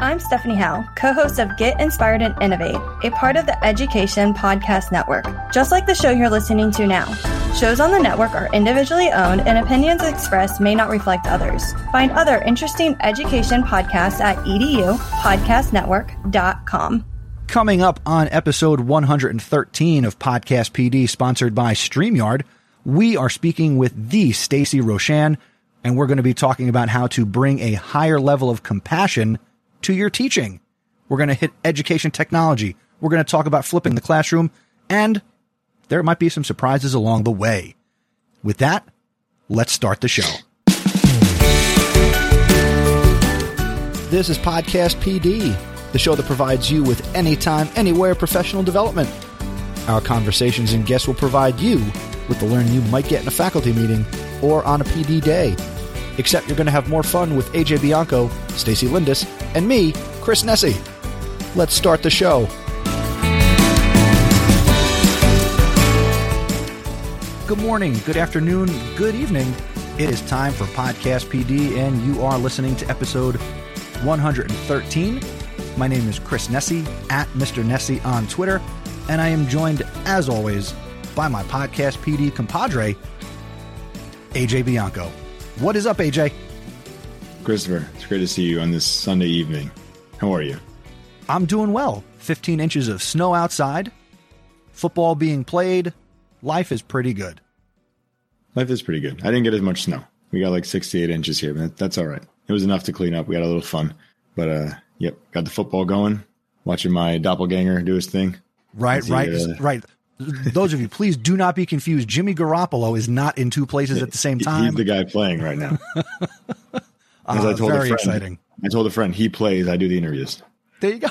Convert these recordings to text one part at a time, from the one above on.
I'm Stephanie Howe, co-host of Get Inspired and Innovate, a part of the Education Podcast Network, just like the show you're listening to now. Shows on the network are individually owned and opinions expressed may not reflect others. Find other interesting education podcasts at edupodcastnetwork.com. Coming up on episode 113 of Podcast PD, sponsored by StreamYard, we are speaking with the Stacey Roshan, and we're going to be talking about how to bring a higher level of compassion to your teaching. We're going to hit education technology. We're going to talk about flipping the classroom, and there might be some surprises along the way. With that, let's start the show. This is Podcast PD, the show that provides you with anytime, anywhere professional development. Our conversations and guests will provide you with the learning you might get in a faculty meeting or on a PD day. Except you're going to have more fun with AJ Bianco, Stacy Lindis, and me, Chris Nessie. Let's start the show. Good morning, good afternoon, good evening. It is time for Podcast PD, and you are listening to episode 113. My name is Chris Nessie, at Mr. Nessie on Twitter, and I am joined, as always, by my Podcast PD compadre, AJ Bianco. What is up, AJ? Christopher, it's great to see you on this Sunday evening. How are you? I'm doing well. 15 inches of snow outside, football being played. Life is pretty good. Life is pretty good. I didn't get as much snow. We got like 68 inches here, but that's all right. It was enough to clean up. We had a little fun, but yep, got the football going, watching my doppelganger do his thing. Right. Those of you, please do not be confused. Jimmy Garoppolo is not in two places at the same time. He's the guy playing right now. As I told very a friend, exciting. I told a friend, he plays, I do the interviews. There you go.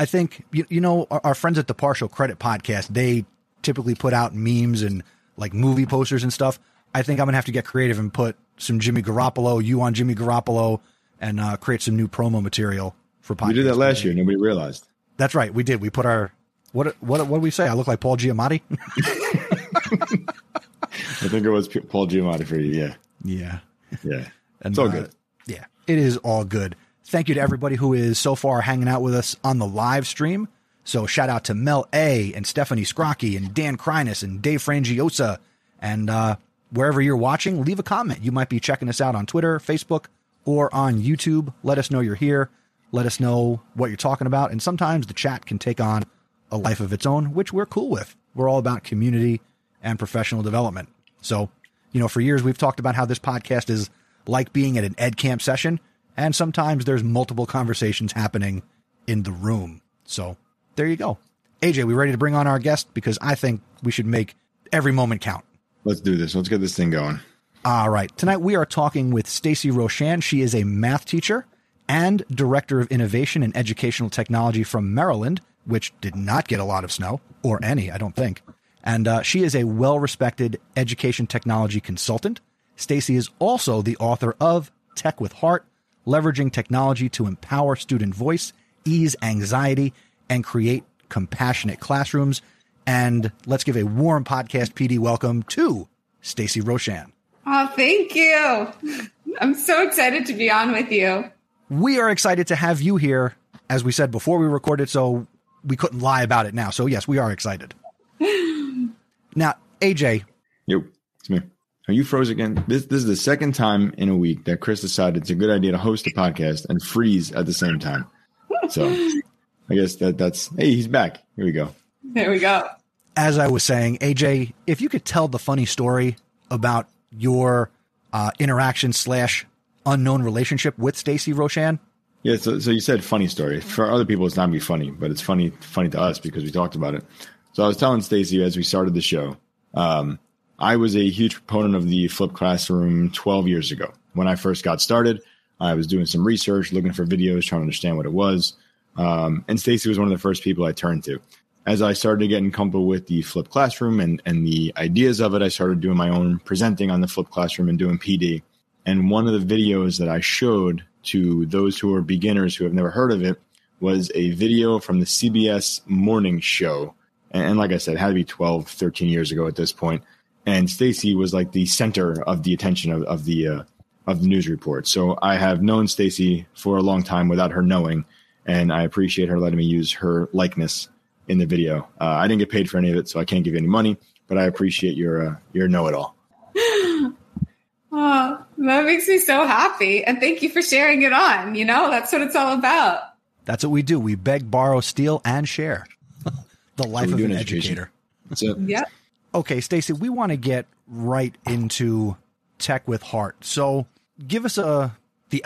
I think, you know, our friends at the Partial Credit Podcast, they typically put out memes and like movie posters and stuff. I think I'm going to have to get creative and put some Jimmy Garoppolo, you on Jimmy Garoppolo, and create some new promo material for podcast. We did that last year. Nobody realized. That's right. We did. We put our, what did we say? I look like Paul Giamatti. I think it was Paul Giamatti for you. Yeah. Yeah. Yeah. And it's all good. Yeah, it is all good. Thank you to everybody who is so far hanging out with us on the live stream. So shout out to Mel A. and Stephanie Scrocchi and Dan Krynas and Dave Frangiosa. And wherever you're watching, leave a comment. You might be checking us out on Twitter, Facebook, or on YouTube. Let us know you're here. Let us know what you're talking about. And sometimes the chat can take on a life of its own, which we're cool with. We're all about community and professional development. So, you know, for years we've talked about how this podcast is like being at an ed camp session. And sometimes there's multiple conversations happening in the room. So there you go. AJ, we ready to bring on our guest? Because I think we should make every moment count. Let's do this. Let's get this thing going. All right. Tonight we are talking with Stacey Roshan. She is a math teacher and director of innovation and educational technology from Maryland, which did not get a lot of snow or any, I don't think. And she is a well-respected education technology consultant. Stacey is also the author of Tech with Heart, leveraging technology to empower student voice, ease anxiety, and create compassionate classrooms. And let's give a warm Podcast PD welcome to Stacey Roshan. Oh, thank you. I'm so excited to be on with you. We are excited to have you here, as we said before we recorded, so we couldn't lie about it now. So, yes, we are excited. Now, AJ. Yo, it's me. Are you froze again? This is the second time in a week that Chris decided it's a good idea to host a podcast and freeze at the same time. So I guess that's – hey, he's back. Here we go. There we go. As I was saying, AJ, if you could tell the funny story about – your interaction / unknown relationship with Stacey Roshan? Yeah, so you said funny story. For other people, it's not going to be funny, but it's funny to us because we talked about it. So I was telling Stacey as we started the show, I was a huge proponent of the flipped classroom 12 years ago. When I first got started, I was doing some research, looking for videos, trying to understand what it was. And Stacey was one of the first people I turned to. As I started getting comfortable with the flipped classroom and the ideas of it, I started doing my own presenting on the flipped classroom and doing PD. And one of the videos that I showed to those who are beginners who have never heard of it was a video from the CBS Morning Show. And like I said, it had to be 12, 13 years ago at this point. And Stacey was like the center of the attention of the of the news report. So I have known Stacy for a long time without her knowing, and I appreciate her letting me use her likeness in the video. I didn't get paid for any of it, so I can't give you any money, but I appreciate your know-it-all. Oh, that makes me so happy. And thank you for sharing it on. You know, that's what it's all about. That's what we do. We beg, borrow, steal, and share. The life of an educator. That's it. Yep. Okay, Stacy, we want to get right into Tech with Heart. So give us the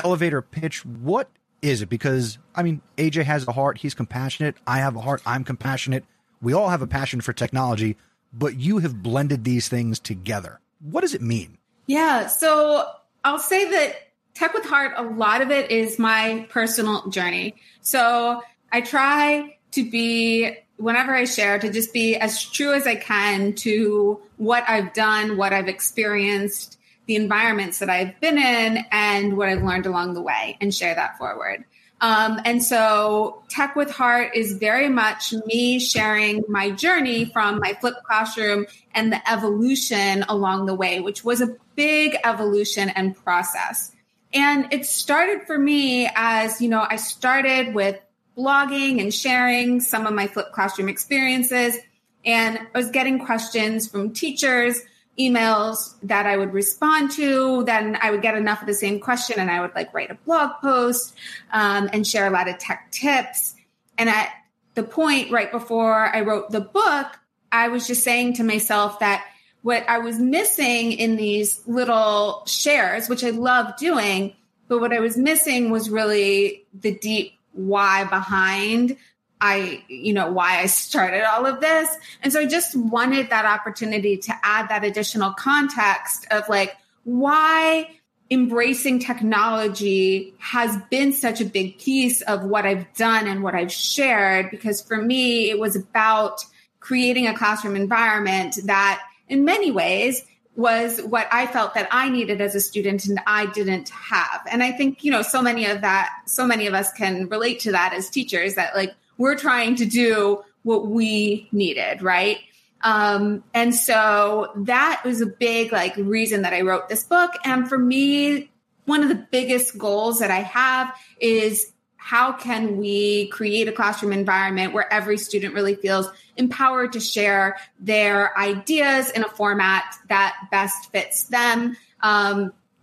elevator pitch. What is it? Because, I mean, AJ has a heart. He's compassionate. I have a heart. I'm compassionate. We all have a passion for technology, but you have blended these things together. What does it mean? Yeah, so I'll say that Tech with Heart, a lot of it is my personal journey. So I try to be, whenever I share, to just be as true as I can to what I've done, what I've experienced, the environments that I've been in, and what I've learned along the way, and share that forward. And so Tech with Heart is very much me sharing my journey from my flipped classroom and the evolution along the way, which was a big evolution and process. And it started for me as, you know, I started with blogging and sharing some of my flipped classroom experiences. And I was getting questions from teachers, emails that I would respond to. Then I would get enough of the same question and I would like write a blog post and share a lot of tech tips. And at the point right before I wrote the book, I was just saying to myself that what I was missing in these little shares, which I love doing, but what I was missing was really the deep why behind why I started all of this. And so I just wanted that opportunity to add that additional context of like why embracing technology has been such a big piece of what I've done and what I've shared. Because for me, it was about creating a classroom environment that in many ways was what I felt that I needed as a student and I didn't have. And I think, you know, so many of us can relate to that as teachers that like, we're trying to do what we needed, right? And so that was a big like reason that I wrote this book. And for me, one of the biggest goals that I have is how can we create a classroom environment where every student really feels empowered to share their ideas in a format that best fits them.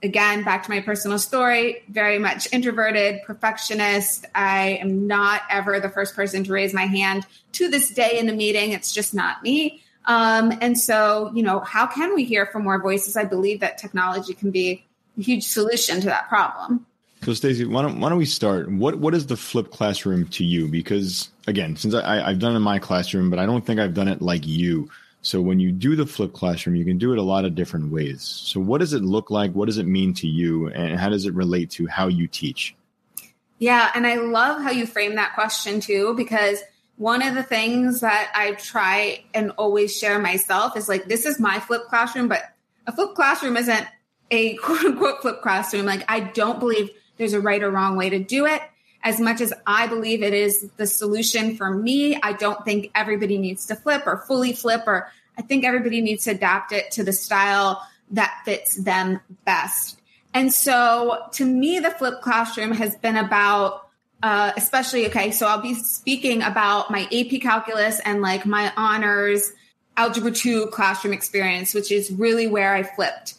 Again, back to my personal story, very much introverted, perfectionist. I am not ever the first person to raise my hand to this day in a meeting. It's just not me. And so, you know, how can we hear from more voices? I believe that technology can be a huge solution to that problem. So Stacey, why don't we start? What is the flipped classroom to you? Because again, since I've done it in my classroom, but I don't think I've done it like you. So when you do the flipped classroom, you can do it a lot of different ways. So what does it look like? What does it mean to you? And how does it relate to how you teach? Yeah, and I love how you frame that question too, because one of the things that I try and always share myself is like, this is my flipped classroom, but a flipped classroom isn't a quote unquote flipped classroom. Like, I don't believe there's a right or wrong way to do it. As much as I believe it is the solution for me, I don't think everybody needs to flip or fully flip, or I think everybody needs to adapt it to the style that fits them best. And so to me, the flipped classroom has been about, so I'll be speaking about my AP calculus and like my honors algebra 2 classroom experience, which is really where I flipped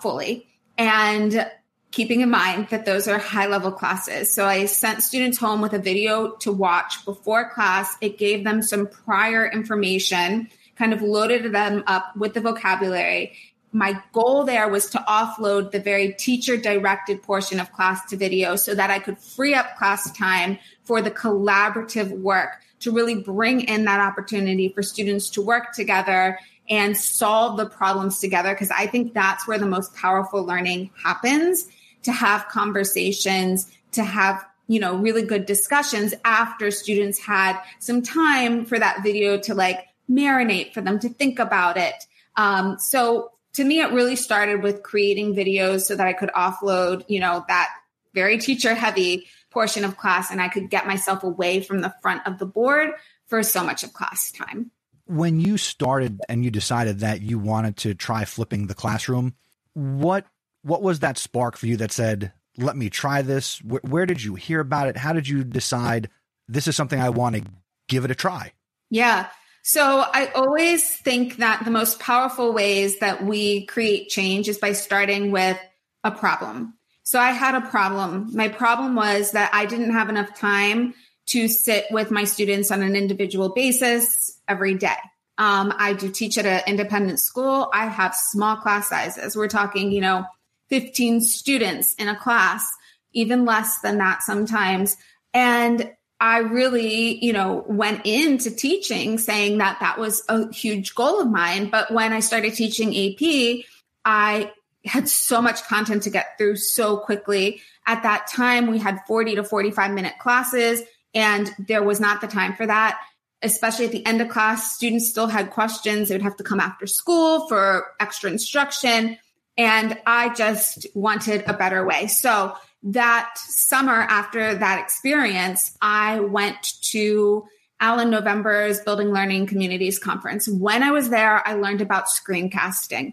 fully. And keeping in mind that those are high-level classes. So I sent students home with a video to watch before class. It gave them some prior information, kind of loaded them up with the vocabulary. My goal there was to offload the very teacher-directed portion of class to video so that I could free up class time for the collaborative work to really bring in that opportunity for students to work together and solve the problems together, because I think that's where the most powerful learning happens. To have conversations, to have, you know, really good discussions after students had some time for that video to like marinate, for them to think about it. So to me, it really started with creating videos so that I could offload, you know, that very teacher heavy portion of class, and I could get myself away from the front of the board for so much of class time. When you started and you decided that you wanted to try flipping the classroom, what What was that spark for you that said, let me try this? Where did you hear about it? How did you decide this is something I want to give it a try? Yeah. So I always think that the most powerful ways that we create change is by starting with a problem. So I had a problem. My problem was that I didn't have enough time to sit with my students on an individual basis every day. I do teach at an independent school. I have small class sizes. We're talking, 15 students in a class, even less than that sometimes. And I really, went into teaching saying that that was a huge goal of mine. But when I started teaching AP, I had so much content to get through so quickly. At that time, we had 40 to 45 minute classes, and there was not the time for that. Especially at the end of class, students still had questions. They would have to come after school for extra instruction. And I just wanted a better way. So that summer after that experience, I went to Alan November's Building Learning Communities Conference. When I was there, I learned about screencasting.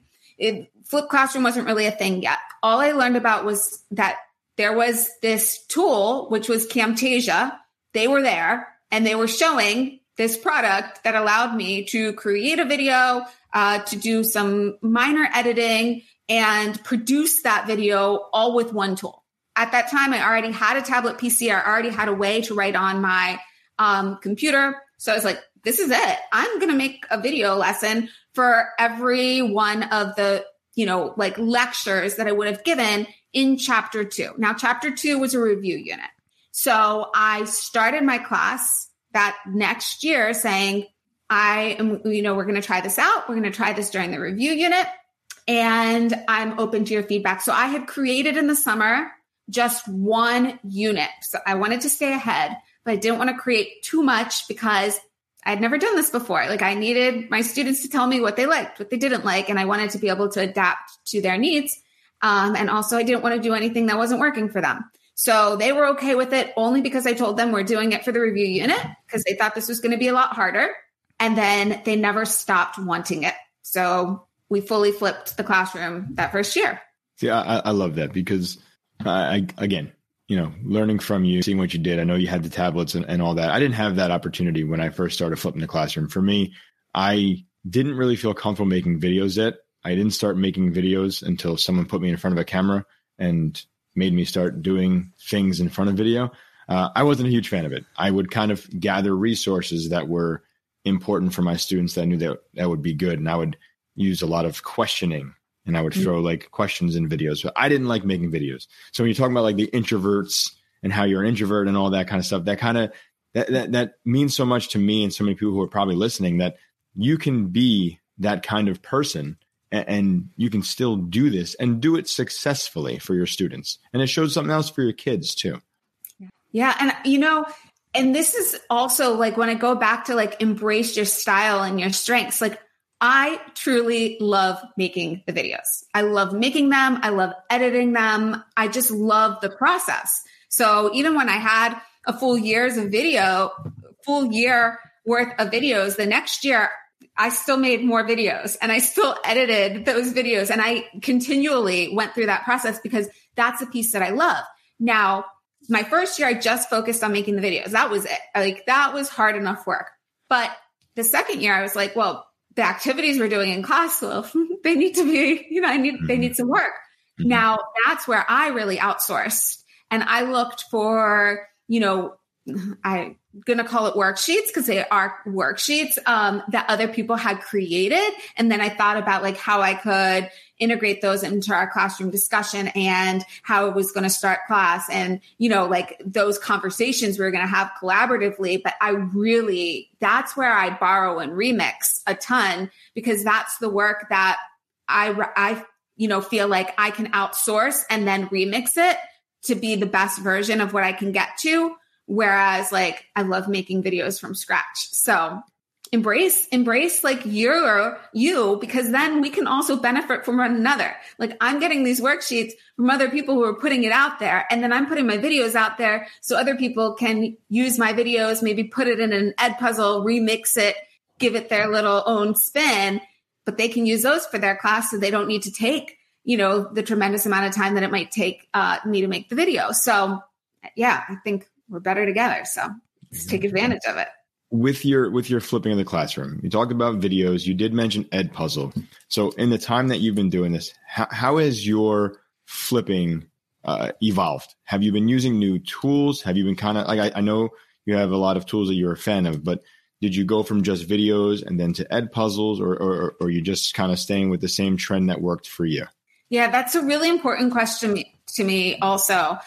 Flip Classroom wasn't really a thing yet. All I learned about was that there was this tool, which was Camtasia. They were there and they were showing this product that allowed me to create a video, to do some minor editing and produce that video all with one tool. At that time, I already had a tablet PC. I already had a way to write on my computer. So I was like, this is it. I'm going to make a video lesson for every one of the, lectures that I would have given in chapter 2. Now, chapter 2 was a review unit. So I started my class that next year saying, I am, we're going to try this out. We're going to try this during the review unit, and I'm open to your feedback. So I had created in the summer just one unit. So I wanted to stay ahead, but I didn't want to create too much because I'd never done this before. Like, I needed my students to tell me what they liked, what they didn't like. And I wanted to be able to adapt to their needs. And also I didn't want to do anything that wasn't working for them. So they were okay with it only because I told them we're doing it for the review unit because they thought this was going to be a lot harder. And then they never stopped wanting it. So we fully flipped the classroom that first year. Yeah, I love that because learning from you, seeing what you did. I know you had the tablets and all that. I didn't have that opportunity when I first started flipping the classroom. For me, I didn't really feel comfortable making videos yet. I didn't start making videos until someone put me in front of a camera and made me start doing things in front of video. I wasn't a huge fan of it. I would kind of gather resources that were important for my students that I knew that would be good. And I would use a lot of questioning, and I would throw questions in videos. But I didn't like making videos. So when you're talking about the introverts and how you're an introvert and all that kind of stuff, that means so much to me and so many people who are probably listening, that you can be that kind of person and you can still do this and do it successfully for your students. And it shows something else for your kids too. Yeah. And and this is also when I go back to embrace your style and your strengths, I truly love making the videos. I love making them. I love editing them. I just love the process. So even when I had a full year worth of videos, the next year, I still made more videos and I still edited those videos. And I continually went through that process because that's a piece that I love. Now, my first year, I just focused on making the videos. That was it. That was hard enough work. But the second year I was like, well, the activities we're doing in class, well, they need to be, they need some work. Mm-hmm. Now that's where I really outsourced. And I looked for, I'm going to call it worksheets because they are worksheets that other people had created. And then I thought about how I could integrate those into our classroom discussion and how it was going to start class. And, those conversations we were going to have collaboratively. But that's where I borrow and remix a ton, because that's the work that I feel like I can outsource and then remix it to be the best version of what I can get to. Whereas I love making videos from scratch. So embrace you, because then we can also benefit from one another. I'm getting these worksheets from other people who are putting it out there. And then I'm putting my videos out there so other people can use my videos, maybe put it in an EdPuzzle, remix it, give it their little own spin, but they can use those for their class. So they don't need to take you know, the tremendous amount of time that it might take me to make the video. So yeah, I think we're better together. So let's take advantage of it. With your flipping of the classroom, you talked about videos, you did mention EdPuzzle. So in the time that you've been doing this, how has your flipping evolved? Have you been using new tools? Have you been kind of like, I know you have a lot of tools that you're a fan of, but did you go from just videos and then to EdPuzzles, or you just kind of staying with the same trend that worked for you? Yeah, that's a really important question to me also.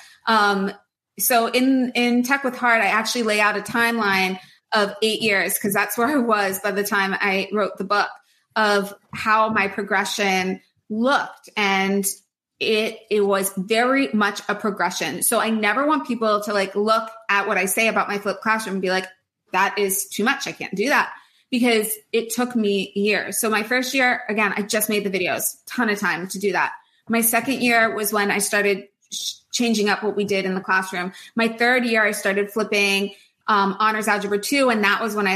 So in Tech with Heart, I actually lay out a timeline of 8 years, because that's where I was by the time I wrote the book, of how my progression looked. And it was very much a progression. So I never want people to like look at what I say about my flipped classroom and be like, that is too much, I can't do that, because it took me years. So my first year, again, I just made the videos, ton of time to do that. My second year was when I started changing up what we did in the classroom. My third year, I started flipping honors algebra 2. And that was when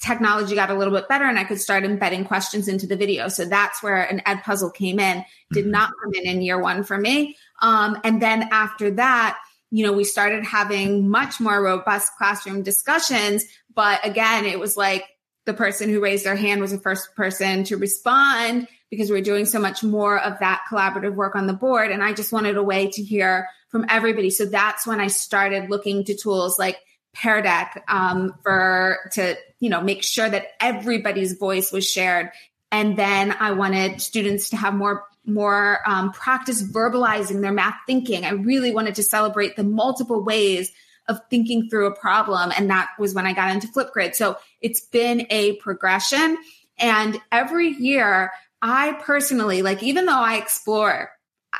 technology got a little bit better and I could start embedding questions into the video. So that's where an EdPuzzle came in, did not come in year one for me. And then after that, you know, we started having much more robust classroom discussions. But again, it was like the person who raised their hand was the first person to respond, because we were doing so much more of that collaborative work on the board. And I just wanted a way to hear from everybody. So that's when I started looking to tools like Pear Deck to make sure that everybody's voice was shared. And then I wanted students to have more practice verbalizing their math thinking. I really wanted to celebrate the multiple ways of thinking through a problem. And that was when I got into Flipgrid. So it's been a progression. And every year, I personally, like, even though I explore,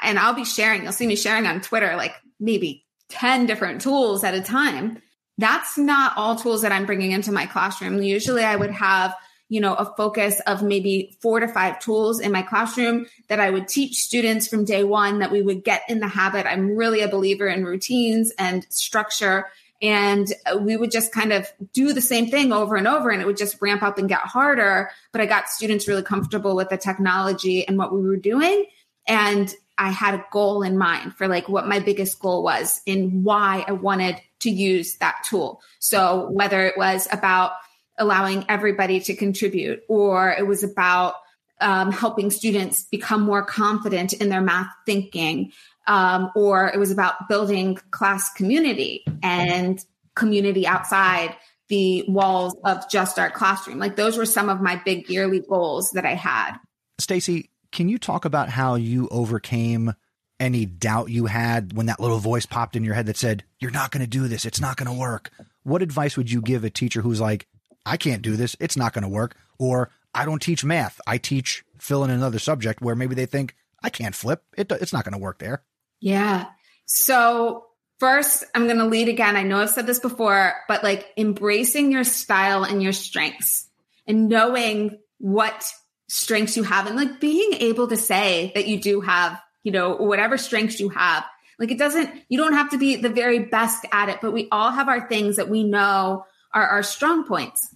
and I'll be sharing, you'll see me sharing on Twitter, like maybe 10 different tools at a time, that's not all tools that I'm bringing into my classroom. Usually I would have, you know, a focus of maybe 4 to 5 tools in my classroom that I would teach students from day one, that we would get in the habit. I'm really a believer in routines and structure, and we would just kind of do the same thing over and over, and it would just ramp up and get harder. But I got students really comfortable with the technology and what we were doing. And I had a goal in mind for like what my biggest goal was and why I wanted to use that tool. So whether it was about allowing everybody to contribute, or it was about helping students become more confident in their math thinking, or it was about building class community and community outside the walls of just our classroom. Like, those were some of my big yearly goals that I had. Stacy, can you talk about how you overcame any doubt you had when that little voice popped in your head that said, you're not going to do this, it's not going to work? What advice would you give a teacher who's like, I can't do this, it's not going to work, or I don't teach math, I teach fill in another subject, where maybe they think, I can't flip, it's not going to work there? Yeah. So first, I'm going to lead again. I know I've said this before, but like embracing your style and your strengths, and knowing what strengths you have, and like being able to say that you do have, you know, whatever strengths you have. Like, you don't have to be the very best at it, but we all have our things that we know are our strong points.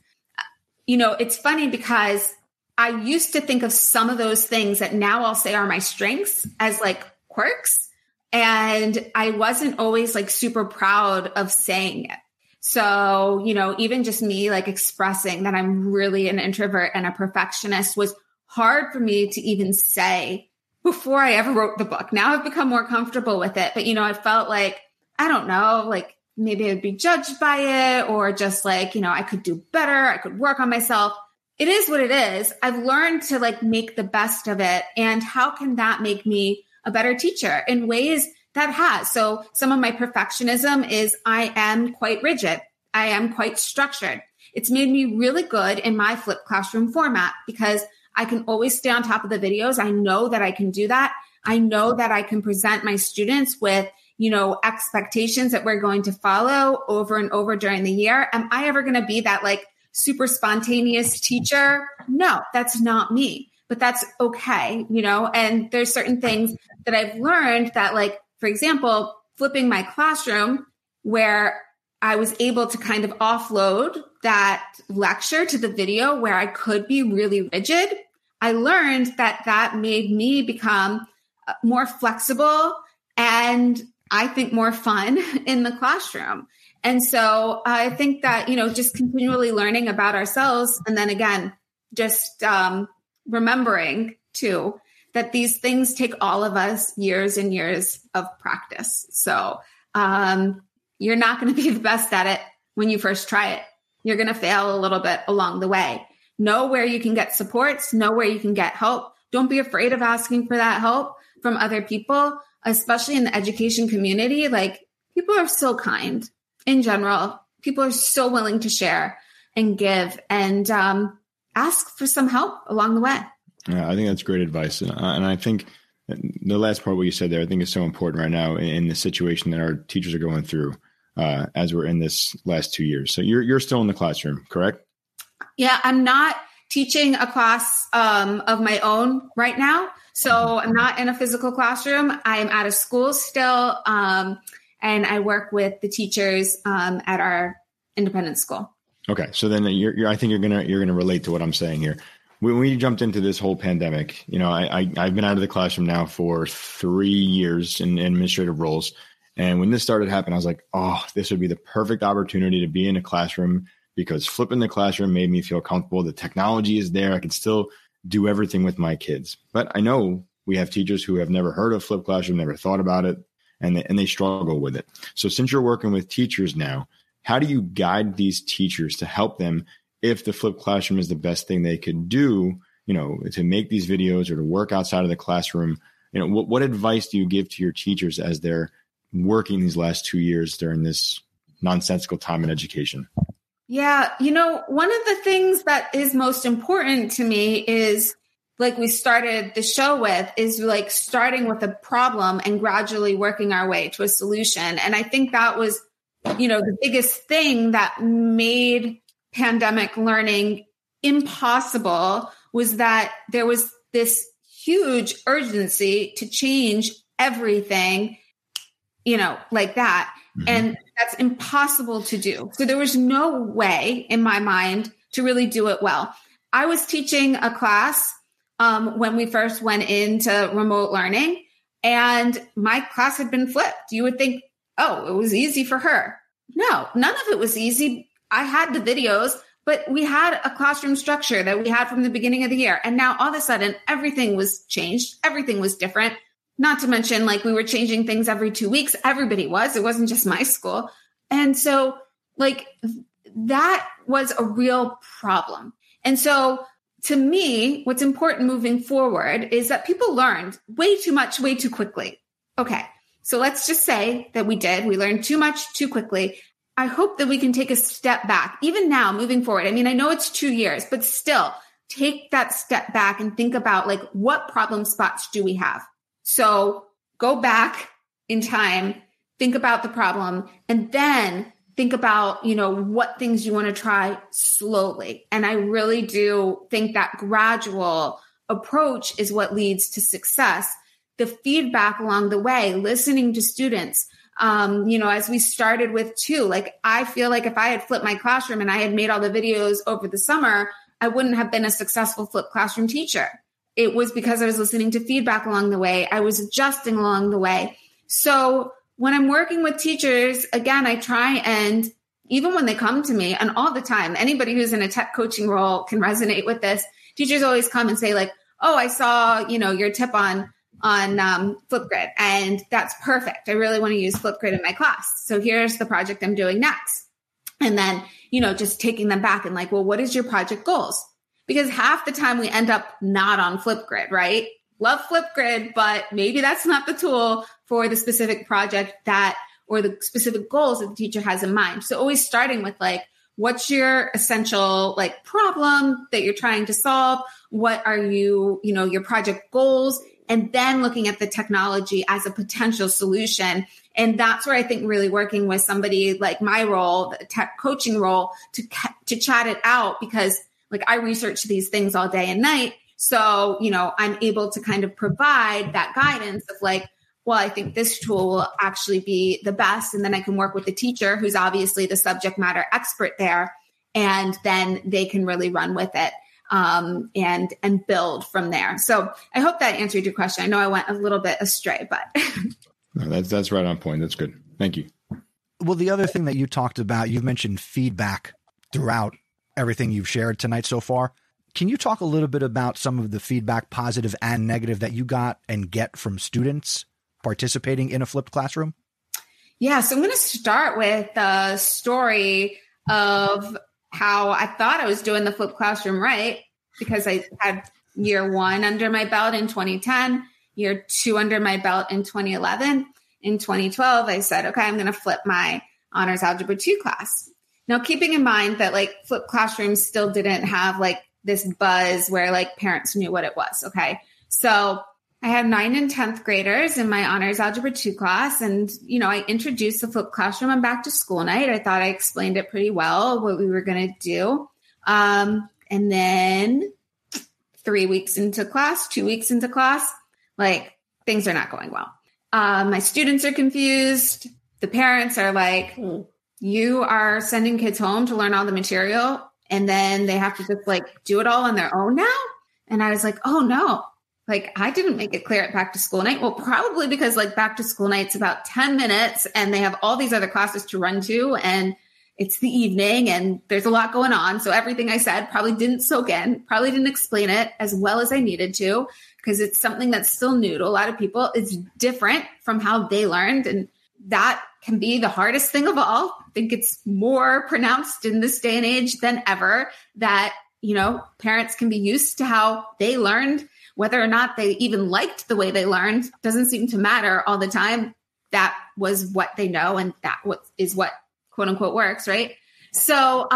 You know, it's funny because I used to think of some of those things that now I'll say are my strengths as like quirks. And I wasn't always like super proud of saying it. So, you know, even just me like expressing that I'm really an introvert and a perfectionist was hard for me to even say before I ever wrote the book. Now I've become more comfortable with it. But, you know, I felt like, I don't know, like maybe I'd be judged by it, or just like, you know, I could do better, I could work on myself. It is what it is. I've learned to like make the best of it. And how can that make me a better teacher in ways that has? So some of my perfectionism is I am quite rigid. I am quite structured. It's made me really good in my flipped classroom format, because I can always stay on top of the videos. I know that I can do that. I know that I can present my students with, you know, expectations that we're going to follow over and over during the year. Am I ever going to be that like super spontaneous teacher? No, that's not me, but that's okay. You know, and there's certain things that I've learned that, like, for example, flipping my classroom, where I was able to kind of offload that lecture to the video where I could be really rigid. I learned that made me become more flexible, and I think more fun in the classroom. And so I think that, just continually learning about ourselves. And then again, just remembering too, that these things take all of us years and years of practice. So you're not going to be the best at it when you first try it. You're going to fail a little bit along the way. Know where you can get supports, know where you can get help. Don't be afraid of asking for that help from other people, especially in the education community. Like, people are so kind in general. People are so willing to share and give, and ask for some help along the way. Yeah, I think that's great advice. And I think the last part, what you said there, I think is so important right now in the situation that our teachers are going through as we're in this last 2 years. So you're still in the classroom, correct? Yeah, I'm not teaching a class of my own right now. So I'm not in a physical classroom. I'm at a school still. And I work with the teachers at our independent school. Okay. So then I think you're going to relate to what I'm saying here. When we jumped into this whole pandemic, I've been out of the classroom now for 3 years in administrative roles. And when this started happening, I was like, oh, this would be the perfect opportunity to be in a classroom, because flipping the classroom made me feel comfortable. The technology is there. I can still do everything with my kids. But I know we have teachers who have never heard of Flip Classroom, never thought about it, and they struggle with it. So since you're working with teachers now, how do you guide these teachers to help them if the Flip Classroom is the best thing they could do, to make these videos or to work outside of the classroom? What advice do you give to your teachers as they're working these last 2 years during this nonsensical time in education? Yeah. One of the things that is most important to me is, like we started the show with, is like starting with a problem and gradually working our way to a solution. And I think that was, the biggest thing that made pandemic learning impossible, was that there was this huge urgency to change everything, like that. Mm-hmm. And that's impossible to do. So there was no way in my mind to really do it well. I was teaching a class when we first went into remote learning, and my class had been flipped. You would think, oh, it was easy for her. No, none of it was easy. I had the videos, but we had a classroom structure that we had from the beginning of the year. And now all of a sudden, everything was changed. Everything was different. Not to mention, like, we were changing things every 2 weeks. Everybody was. It wasn't just my school. And so, like, that was a real problem. And so to me, what's important moving forward is that people learned way too much, way too quickly. Okay. So let's just say that we did. We learned too much, too quickly. I hope that we can take a step back, even now moving forward. I mean, I know it's 2 years, but still take that step back and think about, like, what problem spots do we have? So go back in time, think about the problem, and then think about, what things you want to try slowly. And I really do think that gradual approach is what leads to success. The feedback along the way, listening to students, as we started with too, like, I feel like if I had flipped my classroom and I had made all the videos over the summer, I wouldn't have been a successful Flip Classroom teacher. It was because I was listening to feedback along the way. I was adjusting along the way. So when I'm working with teachers, again, I try, and even when they come to me, and all the time, anybody who's in a tech coaching role can resonate with this. Teachers always come and say, like, oh, I saw, your tip on Flipgrid, and that's perfect. I really want to use Flipgrid in my class. So here's the project I'm doing next. And then, just taking them back and, like, well, what is your project goals? Because half the time we end up not on Flipgrid, right? Love Flipgrid, but maybe that's not the tool for the specific project or the specific goals that the teacher has in mind. So always starting with, like, what's your essential, like, problem that you're trying to solve? What are your project goals? And then looking at the technology as a potential solution. And that's where I think really working with somebody like my role, the tech coaching role, to chat it out, because, like, I research these things all day and night. So, I'm able to kind of provide that guidance of, like, well, I think this tool will actually be the best. And then I can work with the teacher, who's obviously the subject matter expert there, and then they can really run with it. and build from there. So I hope that answered your question. I know I went a little bit astray, but no, that's right on point. That's good. Thank you. Well, the other thing that you talked about, you've mentioned feedback throughout everything you've shared tonight so far. Can you talk a little bit about some of the feedback, positive and negative, that you got and get from students participating in a flipped classroom? Yeah. So I'm going to start with the story of how I thought I was doing the flipped classroom right, because I had year one under my belt in 2010, year two under my belt in 2011. In 2012, I said, okay, I'm going to flip my honors algebra 2 class. Now, keeping in mind that like flipped classrooms still didn't have like this buzz where like parents knew what it was. Okay. So I had 9th and 10th graders in my honors algebra 2 class. And, you know, I introduced the flipped classroom on back to school night. I thought I explained it pretty well, what we were going to do. And then 3 weeks into class, 2 weeks into class, like things are not going well. My students are confused. The parents are like, you are sending kids home to learn all the material, and then they have to just like do it all on their own now. And I was like, oh no, like I didn't make it clear at back to school night. Well, probably because like back to school night's about 10 minutes and they have all these other classes to run to, and it's the evening and there's a lot going on. So everything I said probably didn't soak in, probably didn't explain it as well as I needed to, because it's something that's still new to a lot of people. It's different from how they learned. And that can be the hardest thing of all. I think it's more pronounced in this day and age than ever that, you know, parents can be used to how they learned, whether or not they even liked the way they learned doesn't seem to matter all the time. That was what they know. And that is what quote unquote works. Right. So,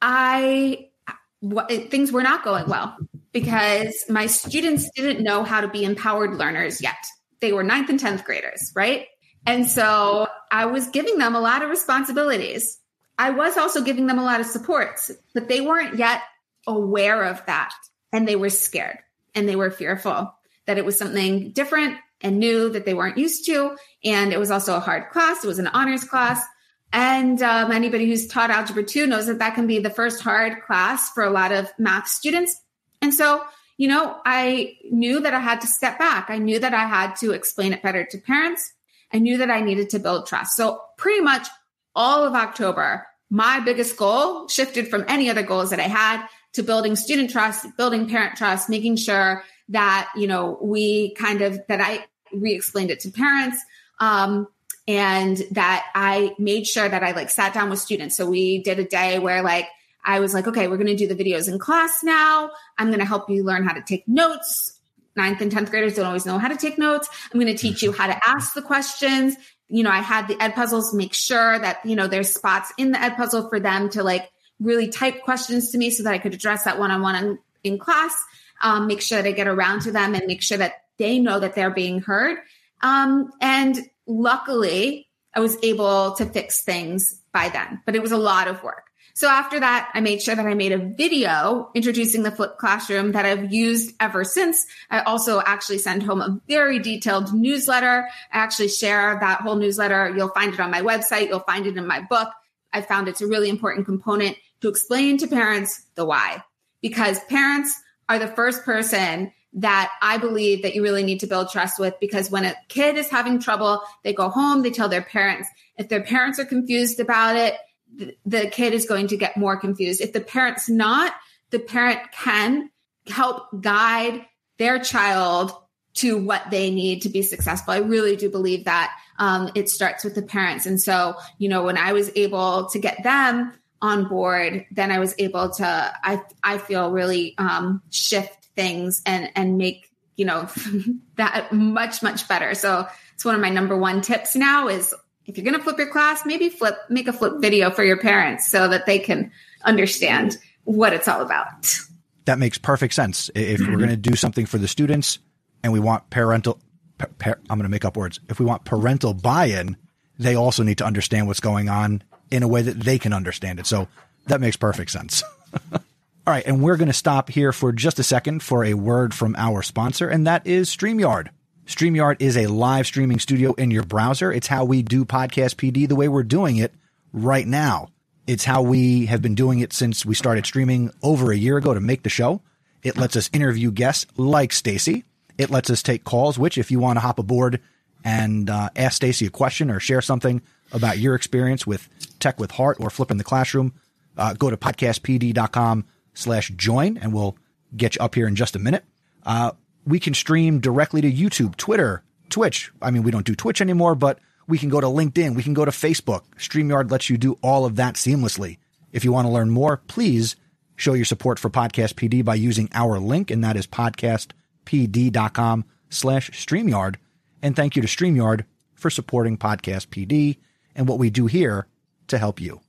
things were not going well because my students didn't know how to be empowered learners yet. They were 9th and 10th graders. Right. And so I was giving them a lot of responsibilities. I was also giving them a lot of supports, but they weren't yet aware of that. And they were scared and they were fearful that it was something different and new that they weren't used to. And it was also a hard class. It was an honors class. And anybody who's taught Algebra 2 knows that that can be the first hard class for a lot of math students. And so, you know, I knew that I had to step back. I knew that I had to explain it better to parents. I knew that I needed to build trust. So pretty much all of October, my biggest goal shifted from any other goals that I had to building student trust, building parent trust, making sure that, you know, I re-explained it to parents, and that I made sure that I like sat down with students. So we did a day where like, I was like, okay, we're going to do the videos in class now. I'm going to help you learn how to take notes. 9th and 10th graders don't always know how to take notes. I'm going to teach you how to ask the questions. You know, I had the EdPuzzles make sure that, you know, there's spots in the EdPuzzle for them to like really type questions to me so that I could address that one-on-one in class, make sure that I get around to them and make sure that they know that they're being heard. And luckily, I was able to fix things by then, but it was a lot of work. So after that, I made sure that I made a video introducing the flipped classroom that I've used ever since. I also actually send home a very detailed newsletter. I actually share that whole newsletter. You'll find it on my website. You'll find it in my book. I found it's a really important component to explain to parents the why, because parents are the first person that I believe that you really need to build trust with, because when a kid is having trouble, they go home, they tell their parents. If their parents are confused about it, the kid is going to get more confused. If the parent's not, the parent can help guide their child to what they need to be successful. I really do believe that it starts with the parents. And so, you know, when I was able to get them on board, then I was able to, I feel really shift things and make, you know, that much, much better. So it's one of my number one tips now is if you're going to flip your class, maybe make a flip video for your parents so that they can understand what it's all about. That makes perfect sense. If we're going to do something for the students and we want If we want parental buy-in, they also need to understand what's going on in a way that they can understand it. So that makes perfect sense. All right, and we're going to stop here for just a second for a word from our sponsor, and that is StreamYard. StreamYard is a live streaming studio in your browser. It's how we do Podcast PD the way we're doing it right now. It's how we have been doing it since we started streaming over a year ago to make the show. It lets us interview guests like Stacy. It lets us take calls, which if you want to hop aboard and ask Stacy a question or share something about your experience with Tech with Heart or Flipping the Classroom, go to podcastpd.com/join, and we'll get you up here in just a minute. We can stream directly to YouTube, Twitter, Twitch. I mean, we don't do Twitch anymore, but we can go to LinkedIn. We can go to Facebook. StreamYard lets you do all of that seamlessly. If you want to learn more, please show your support for Podcast PD by using our link, and that is podcastpd.com/StreamYard. And thank you to StreamYard for supporting Podcast PD and what we do here to help you.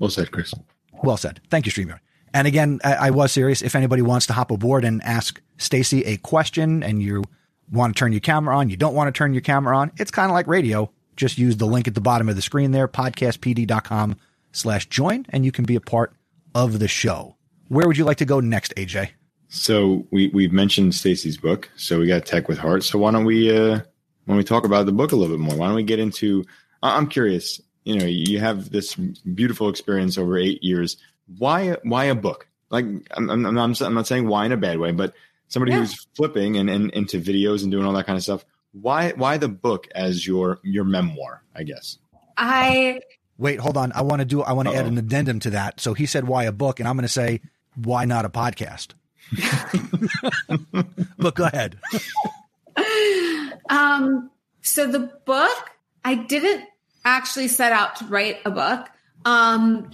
Well said, Chris. Well said. Thank you, StreamYard. And again, I was serious. If anybody wants to hop aboard and ask Stacy a question and you want to turn your camera on, you don't want to turn your camera on, it's kind of like radio. Just use the link at the bottom of the screen there, podcastpd.com/join, and you can be a part of the show. Where would you like to go next, AJ? So we've mentioned Stacy's book. So we got Tech with Heart. So why don't we talk about the book a little bit more? Why don't we get into, I'm curious, you know, you have this beautiful experience over 8 years. Why a book? Like I'm not saying why in a bad way, but somebody who's flipping and into videos and doing all that kind of stuff. Why the book as your memoir, I guess? Wait, hold on. I want to add an addendum to that. So he said, why a book? And I'm going to say, why not a podcast? But go ahead. So the book, I didn't actually set out to write a book.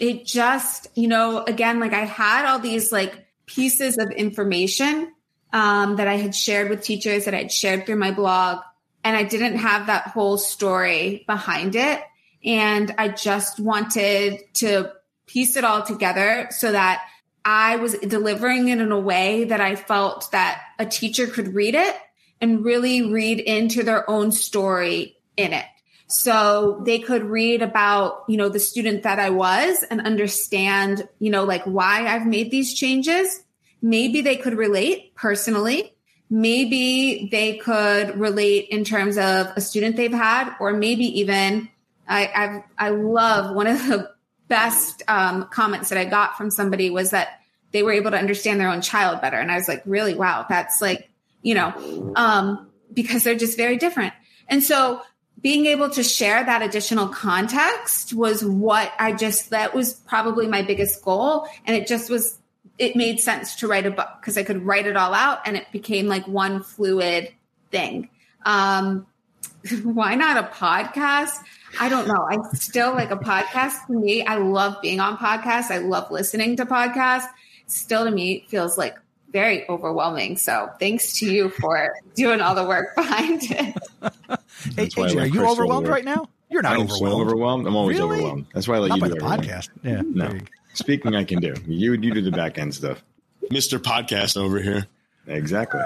It just, you know, again, like I had all these like pieces of information that I had shared with teachers, that I'd shared through my blog, and I didn't have that whole story behind it. And I just wanted to piece it all together so that I was delivering it in a way that I felt that a teacher could read it and really read into their own story in it. So they could read about, you know, the student that I was and understand, you know, like why I've made these changes. Maybe they could relate personally. Maybe they could relate in terms of a student they've had, or maybe even I love one of the best comments that I got from somebody was that they were able to understand their own child better. And I was like, really? Wow. That's like, you know, because they're just very different. And so being able to share that additional context was what that was probably my biggest goal. And it made sense to write a book because I could write it all out and it became like one fluid thing. Why not a podcast? I don't know. I still like a podcast. To me, I love being on podcasts. I love listening to podcasts. Still, to me, feels like very overwhelming. So thanks to you for doing all the work behind it. AJ, are you overwhelmed right now? You're not overwhelmed. I'm always overwhelmed. That's why I let you do the podcast. Yeah. No. Speaking I can do. You do the back end stuff. Mr. Podcast over here. Exactly.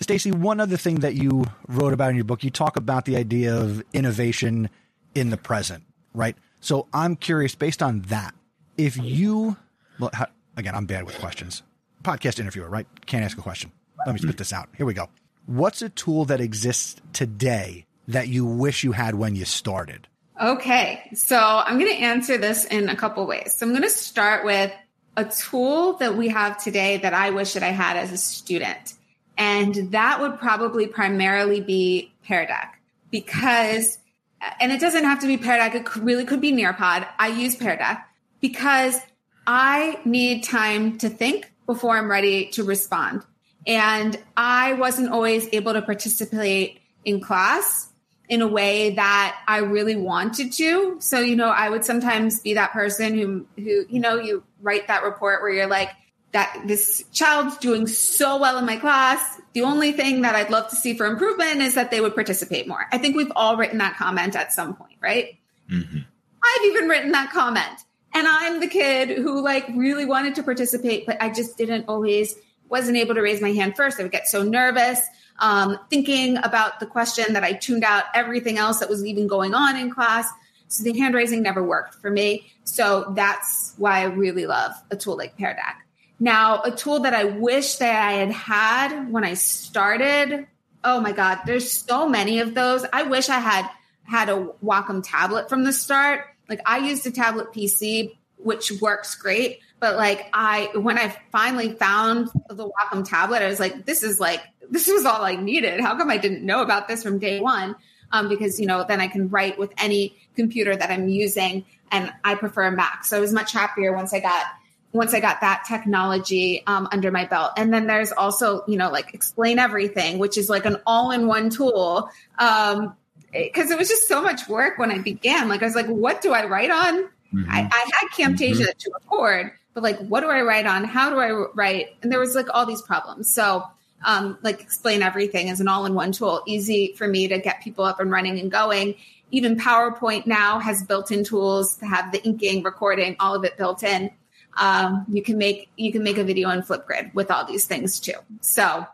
Stacy, one other thing that you wrote about in your book, you talk about the idea of innovation in the present, right? So I'm curious, based on that, if you, again, I'm bad with questions. Podcast interviewer, right? Can't ask a question. Let me spit this out. Here we go. What's a tool that exists today that you wish you had when you started? Okay. So I'm going to answer this in a couple ways. So I'm going to start with a tool that we have today that I wish that I had as a student. And that would probably primarily be Pear Deck because it doesn't have to be Pear Deck. It really could be Nearpod. I use Pear Deck because I need time to think before I'm ready to respond. And I wasn't always able to participate in class in a way that I really wanted to. So, you know, I would sometimes be that person who, you know, you write that report where you're like, that this child's doing so well in my class. The only thing that I'd love to see for improvement is that they would participate more. I think we've all written that comment at some point, right? Mm-hmm. I've even written that comment. And I'm the kid who like really wanted to participate, but I just wasn't able to raise my hand first. I would get so nervous thinking about the question that I tuned out everything else that was even going on in class. So the hand raising never worked for me. So that's why I really love a tool like Pear Deck. Now, a tool that I wish that I had when I started, oh my God, there's so many of those. I wish I had had a Wacom tablet from the start. Like, I used a tablet PC, which works great. But like, when I finally found the Wacom tablet, I was like, this was all I needed. How come I didn't know about this from day one? Because, you know, then I can write with any computer that I'm using, and I prefer a Mac. So I was much happier once I got that technology under my belt. And then there's also, you know, like Explain Everything, which is like an all-in-one tool. Because it was just so much work when I began. Like, I was like, what do I write on? Mm-hmm. I had Camtasia to record, but like, what do I write on? How do I write? And there was like all these problems. So like Explain Everything is an all-in-one tool, easy for me to get people up and running and going. Even PowerPoint now has built-in tools to have the inking, recording, all of it built in. You can make a video on Flipgrid with all these things too. So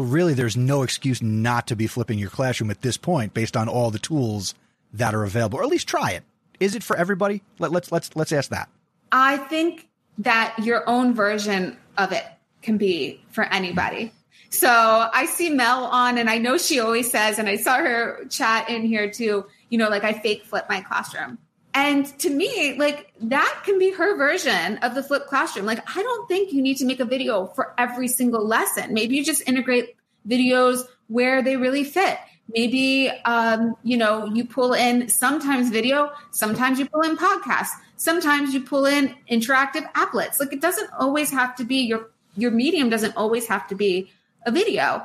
really, there's no excuse not to be flipping your classroom at this point, based on all the tools that are available, or at least try it. Is it for everybody? Let's ask that. I think that your own version of it can be for anybody. So I see Mel on, and I know she always says, and I saw her chat in here too, you know, like, I fake flip my classroom. And to me, like, that can be her version of the flipped classroom. Like, I don't think you need to make a video for every single lesson. Maybe you just integrate videos where they really fit. Maybe, you know, you pull in sometimes video, sometimes you pull in podcasts, sometimes you pull in interactive applets. Like, it doesn't always have to be your medium doesn't always have to be a video.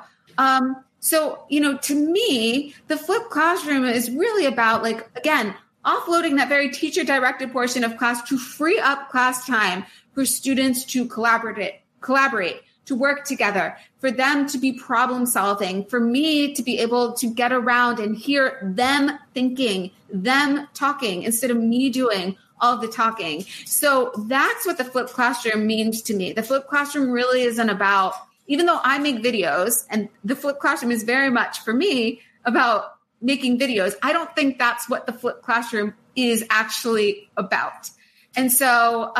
So, you know, to me, the flipped classroom is really about, like, again, offloading that very teacher-directed portion of class to free up class time for students to collaborate, to work together, for them to be problem-solving, for me to be able to get around and hear them thinking, them talking, instead of me doing all the talking. So that's what the flipped classroom means to me. The flipped classroom really isn't about, even though I make videos, and the flipped classroom is very much, for me, about making videos. I don't think that's what the flipped classroom is actually about. And so,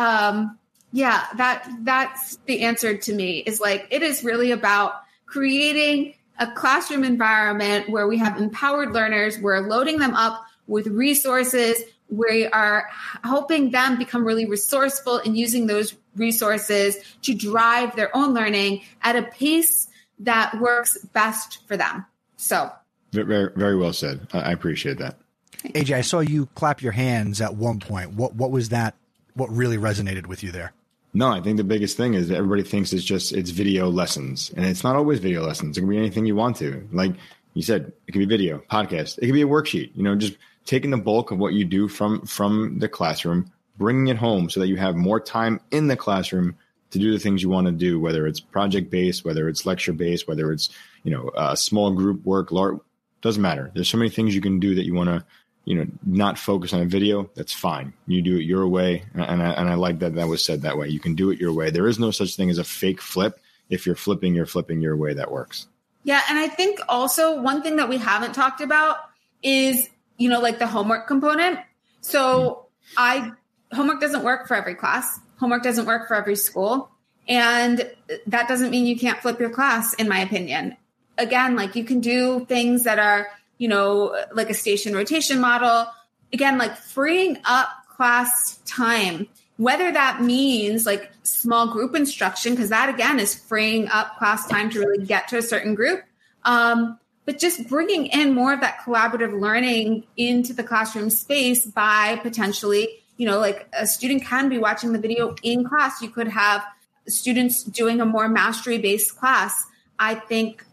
yeah, that's the answer to me, is like, it is really about creating a classroom environment where we have empowered learners. We're loading them up with resources. We are helping them become really resourceful and using those resources to drive their own learning at a pace that works best for them. So, very, very well said. I appreciate that. AJ, I saw you clap your hands at one point. What was that? What really resonated with you there? No, I think the biggest thing is that everybody thinks it's video lessons, and it's not always video lessons. It can be anything you want to. Like you said, it can be video, podcast, it can be a worksheet, you know, just taking the bulk of what you do from the classroom, bringing it home so that you have more time in the classroom to do the things you want to do, whether it's project-based, whether it's lecture-based, whether it's, you know, small group work, large. Doesn't matter. There's so many things you can do that you want to, you know, not focus on a video. That's fine. You do it your way. And I like that was said that way. You can do it your way. There is no such thing as a fake flip. If you're flipping your way. That works. Yeah. And I think also one thing that we haven't talked about is, you know, like the homework component. So homework doesn't work for every class. Homework doesn't work for every school. And that doesn't mean you can't flip your class, in my opinion. Again, like, you can do things that are, you know, like a station rotation model. Again, like, freeing up class time, whether that means like small group instruction, because that, again, is freeing up class time to really get to a certain group. But just bringing in more of that collaborative learning into the classroom space by potentially, you know, like, a student can be watching the video in class. You could have students doing a more mastery-based class. I think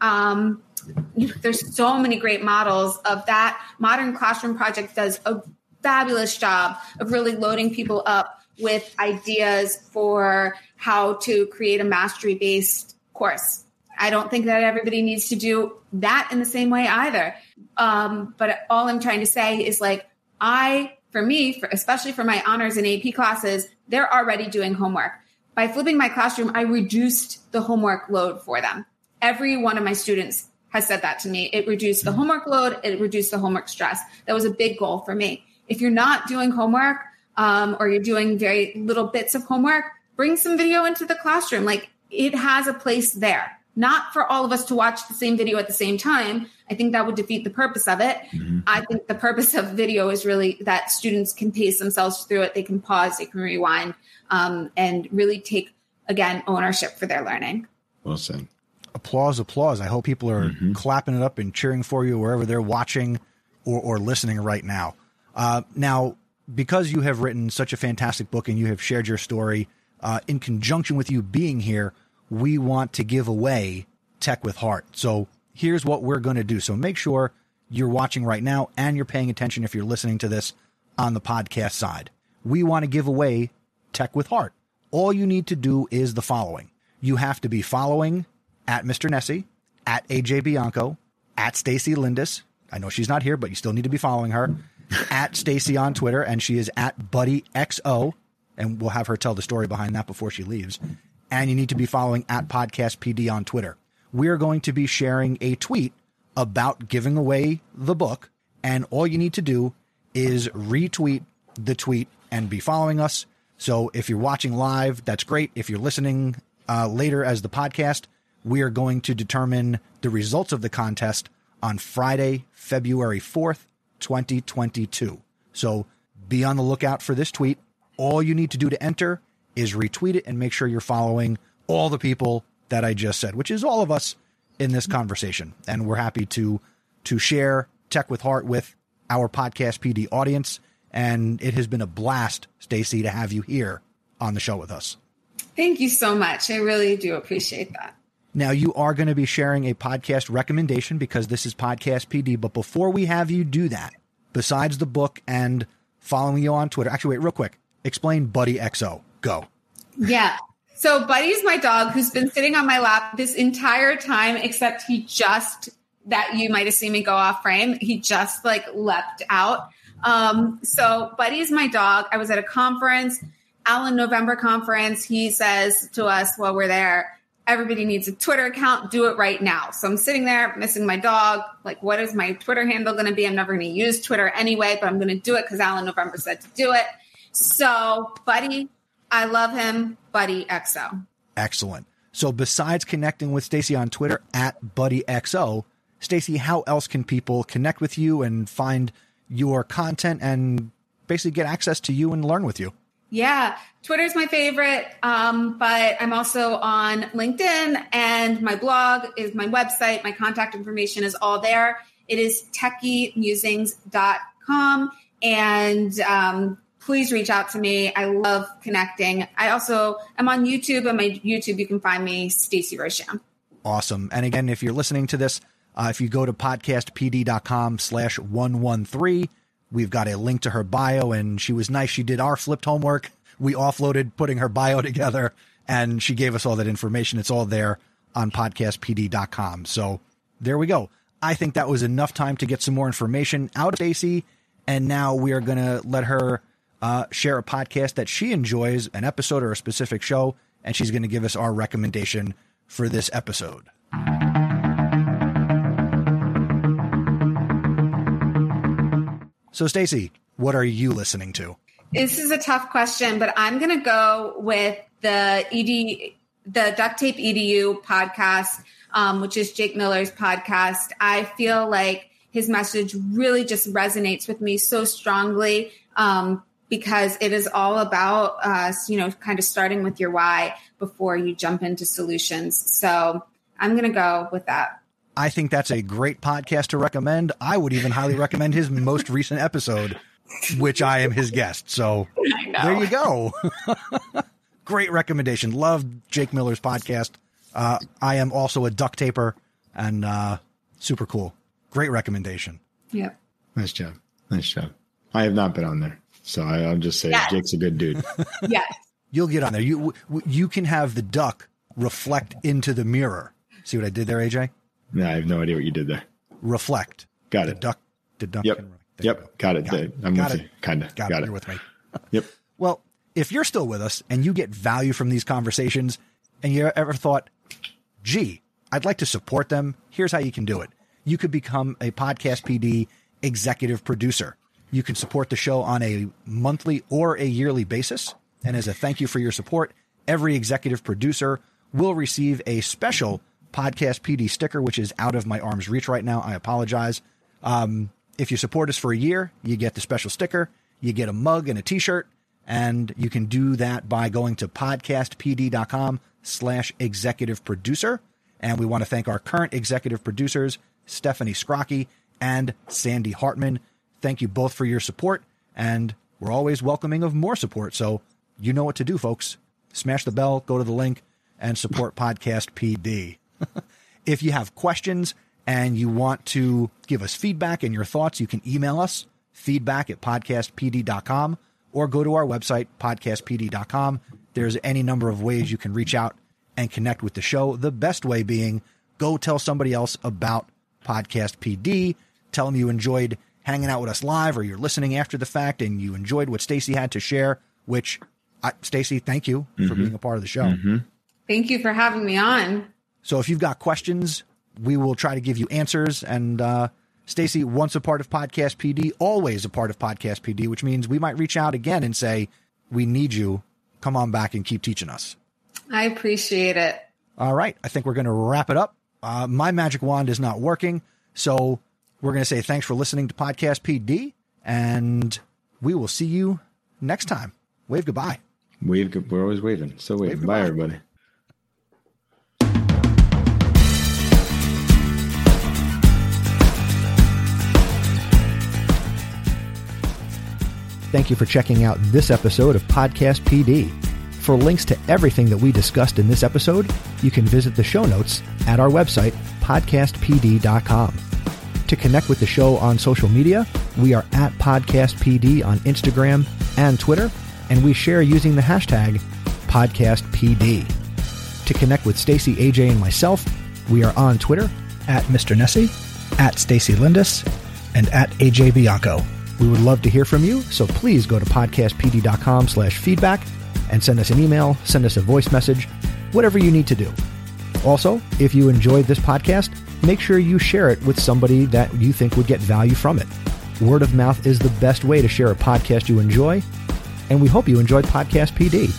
there's so many great models of that. Modern Classroom Project does a fabulous job of really loading people up with ideas for how to create a mastery-based course. I don't think that everybody needs to do that in the same way either. But all I'm trying to say is, like, especially for my honors and AP classes, they're already doing homework. By flipping my classroom, I reduced the homework load for them. Every one of my students has said that to me. It reduced the homework load. It reduced the homework stress. That was a big goal for me. If you're not doing homework or you're doing very little bits of homework, bring some video into the classroom. Like, it has a place there. not for all of us to watch the same video at the same time. I think that would defeat the purpose of it. Mm-hmm. I think the purpose of video is really that students can pace themselves through it. They can pause, they can rewind, and really take, again, ownership for their learning. Well said. Applause, applause. I hope people are clapping it up and cheering for you wherever they're watching or listening right now. Now, because you have written such a fantastic book and you have shared your story, in conjunction with you being here, we want to give away Tech with Heart. So here's what we're going to do. So make sure you're watching right now and you're paying attention if you're listening to this on the podcast side. We want to give away Tech with Heart. All you need to do is the following. You have to be following at Mr. Nessie, at AJ Bianco, at Stacy Lindis. I know she's not here, but you still need to be following her. At Stacy on Twitter, and she is at Buddy XO. And we'll have her tell the story behind that before she leaves. And you need to be following at Podcast PD on Twitter. We're going to be sharing a tweet about giving away the book. And all you need to do is retweet the tweet and be following us. So if you're watching live, that's great. If you're listening later as the podcast, we are going to determine the results of the contest on Friday, February 4th, 2022. So be on the lookout for this tweet. All you need to do to enter is retweet it and make sure you're following all the people that I just said, which is all of us in this conversation. And we're happy to share Tech with Heart with our Podcast PD audience. And it has been a blast, Stacy, to have you here on the show with us. Thank you so much. I really do appreciate that. Now, you are going to be sharing a podcast recommendation because this is Podcast PD. But before we have you do that, besides the book and following you on Twitter, actually, wait, real quick, explain Buddy XO. Go. Yeah. So Buddy's my dog who's been sitting on my lap this entire time, except he just, that you might have seen me go off frame, he just like leapt out. So Buddy's my dog. I was at a conference, Alan November conference. He says to us while we're there, everybody needs a Twitter account. Do it right now. So I'm sitting there missing my dog. Like, what is my Twitter handle going to be? I'm never going to use Twitter anyway, but I'm going to do it because Alan November said to do it. So Buddy, I love him. Buddy XO. Excellent. So besides connecting with Stacy on Twitter at Buddy XO, Stacy, how else can people connect with you and find your content and basically get access to you and learn with you? Yeah, Twitter's my favorite, but I'm also on LinkedIn, and my blog is my website. My contact information is all there. It is techymusings.com, and please reach out to me. I love connecting. I also am on YouTube, and my YouTube, you can find me, Stacey Roshan. Awesome. And again, if you're listening to this, if you go to podcastpd.com/113, we've got a link to her bio, and she was nice. She did our flipped homework. We offloaded putting her bio together, and she gave us all that information. It's all there on podcastpd.com. So there we go. I think that was enough time to get some more information out of Stacy, and now we are going to let her share a podcast that she enjoys, an episode or a specific show, and she's going to give us our recommendation for this episode. So, Stacy, what are you listening to? This is a tough question, but I'm going to go with the Duct Tape EDU podcast, which is Jake Miller's podcast. I feel like his message really just resonates with me so strongly because it is all about, kind of starting with your why before you jump into solutions. So I'm going to go with that. I think that's a great podcast to recommend. I would even highly recommend his most recent episode, which I am his guest. So there you go. Great recommendation. Love Jake Miller's podcast. I am also a duct taper and super cool. Great recommendation. Yeah. Nice job. Nice job. I have not been on there. So I'll just say yes. Jake's a good dude. Yes. You'll get on there. You can have the duck reflect into the mirror. See what I did there, AJ? No, I have no idea what you did there. Reflect. Got it. The duck. Yep. Got it. I'm with you. Kind of. Got it. You're with me. Yep. Well, if you're still with us and you get value from these conversations and you ever thought, gee, I'd like to support them, here's how you can do it. You could become a Podcast PD executive producer. You can support the show on a monthly or a yearly basis. And as a thank you for your support, every executive producer will receive a special Podcast PD sticker, which is out of my arm's reach right now. I apologize. If you support us for a year, you get the special sticker, you get a mug and a t-shirt, and you can do that by going to podcastpd.com/executive producer. And we want to thank our current executive producers, Stephanie Scrocchi and Sandy Hartman. Thank you both for your support, and we're always welcoming of more support. So you know what to do, folks. Smash the bell, go to the link, and support Podcast PD. If you have questions and you want to give us feedback and your thoughts, you can email us, feedback@podcastpd.com, or go to our website, podcastpd.com. There's any number of ways you can reach out and connect with the show. The best way being, go tell somebody else about Podcast PD. Tell them you enjoyed hanging out with us live, or you're listening after the fact and you enjoyed what Stacy had to share, which, Stacy, thank you for being a part of the show. Thank you for having me on. So if you've got questions, we will try to give you answers. And Stacy, once a part of Podcast PD, always a part of Podcast PD, which means we might reach out again and say, we need you. Come on back and keep teaching us. I appreciate it. All right. I think we're going to wrap it up. My magic wand is not working. So we're going to say thanks for listening to Podcast PD, and we will see you next time. Wave goodbye. We're always waving. So wave goodbye, everybody. Thank you for checking out this episode of Podcast PD. For links to everything that we discussed in this episode, you can visit the show notes at our website, podcastpd.com. To connect with the show on social media, we are at PodcastPD on Instagram and Twitter, and we share using the hashtag PodcastPD. To connect with Stacy, AJ, and myself, we are on Twitter at Mr. Nessie, at Stacy Lindis, and at AJ Bianco. We would love to hear from you, so please go to podcastpd.com/feedback and send us an email, send us a voice message, whatever you need to do. Also, if you enjoyed this podcast, make sure you share it with somebody that you think would get value from it. Word of mouth is the best way to share a podcast you enjoy, and we hope you enjoyed Podcast PD.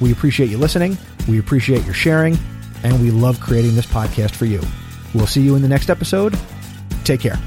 We appreciate you listening, we appreciate your sharing, and we love creating this podcast for you. We'll see you in the next episode. Take care.